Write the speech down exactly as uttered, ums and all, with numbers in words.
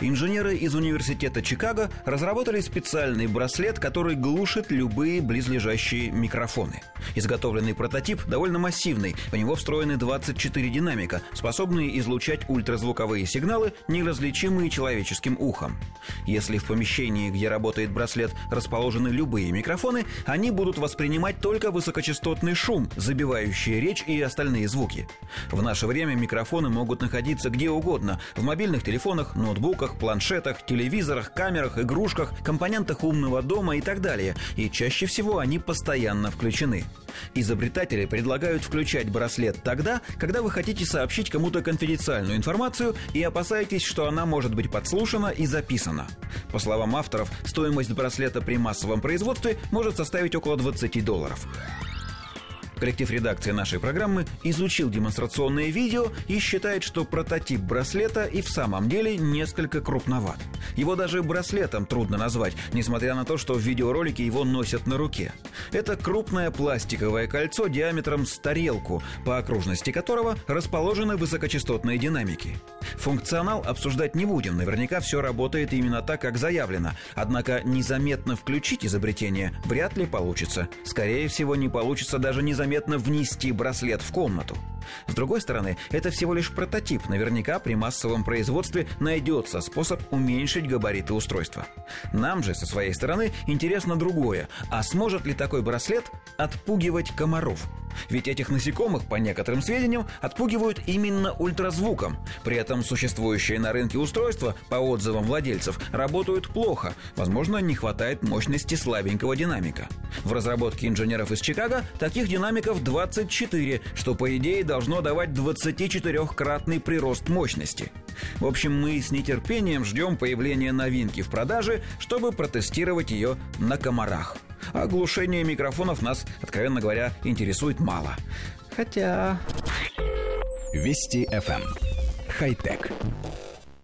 Инженеры из университета Чикаго разработали специальный браслет, который глушит любые близлежащие микрофоны. Изготовленный прототип довольно массивный, в него встроены двадцать четыре динамика, способные излучать ультразвуковые сигналы, неразличимые человеческим ухом. Если в помещении, где работает браслет, расположены любые микрофоны, они будут воспринимать только высокочастотный шум, забивающий речь и остальные звуки. В наше время микрофоны могут находиться где угодно – в мобильных телефонах, ноутбуках, планшетах, телевизорах, камерах, игрушках, компонентах умного дома и так далее, и чаще всего они постоянно включены. Изобретатели предлагают включать браслет тогда, когда вы хотите сообщить кому-то конфиденциальную информацию и опасаетесь, что она может быть подслушана и записана. По словам авторов, стоимость браслета при массовом производстве может составить около двадцати долларов. Коллектив редакции нашей программы изучил демонстрационное видео и считает, что прототип браслета и в самом деле несколько крупноват. Его даже браслетом трудно назвать, несмотря на то, что в видеоролике его носят на руке. Это крупное пластиковое кольцо диаметром с тарелку, по окружности которого расположены высокочастотные динамики. Функционал обсуждать не будем, наверняка все работает именно так, как заявлено. Однако незаметно включить изобретение вряд ли получится. Скорее всего, не получится даже незаметно внести браслет в комнату. С другой стороны, это всего лишь прототип. Наверняка при массовом производстве найдется способ уменьшить габариты устройства. Нам же, со своей стороны, интересно другое. А сможет ли такой браслет отпугивать комаров? Ведь этих насекомых, по некоторым сведениям, отпугивают именно ультразвуком. При этом существующие на рынке устройства, по отзывам владельцев, работают плохо. Возможно, не хватает мощности слабенького динамика. В разработке инженеров из Чикаго таких динамиков двадцать четыре, что, по идее, должно давать двадцатичетырехкратный прирост мощности. В общем, мы с нетерпением ждем появления новинки в продаже, чтобы протестировать ее на комарах. А глушение микрофонов нас, откровенно говоря, интересует мало. Хотя... Вести ФМ. Хай-тек.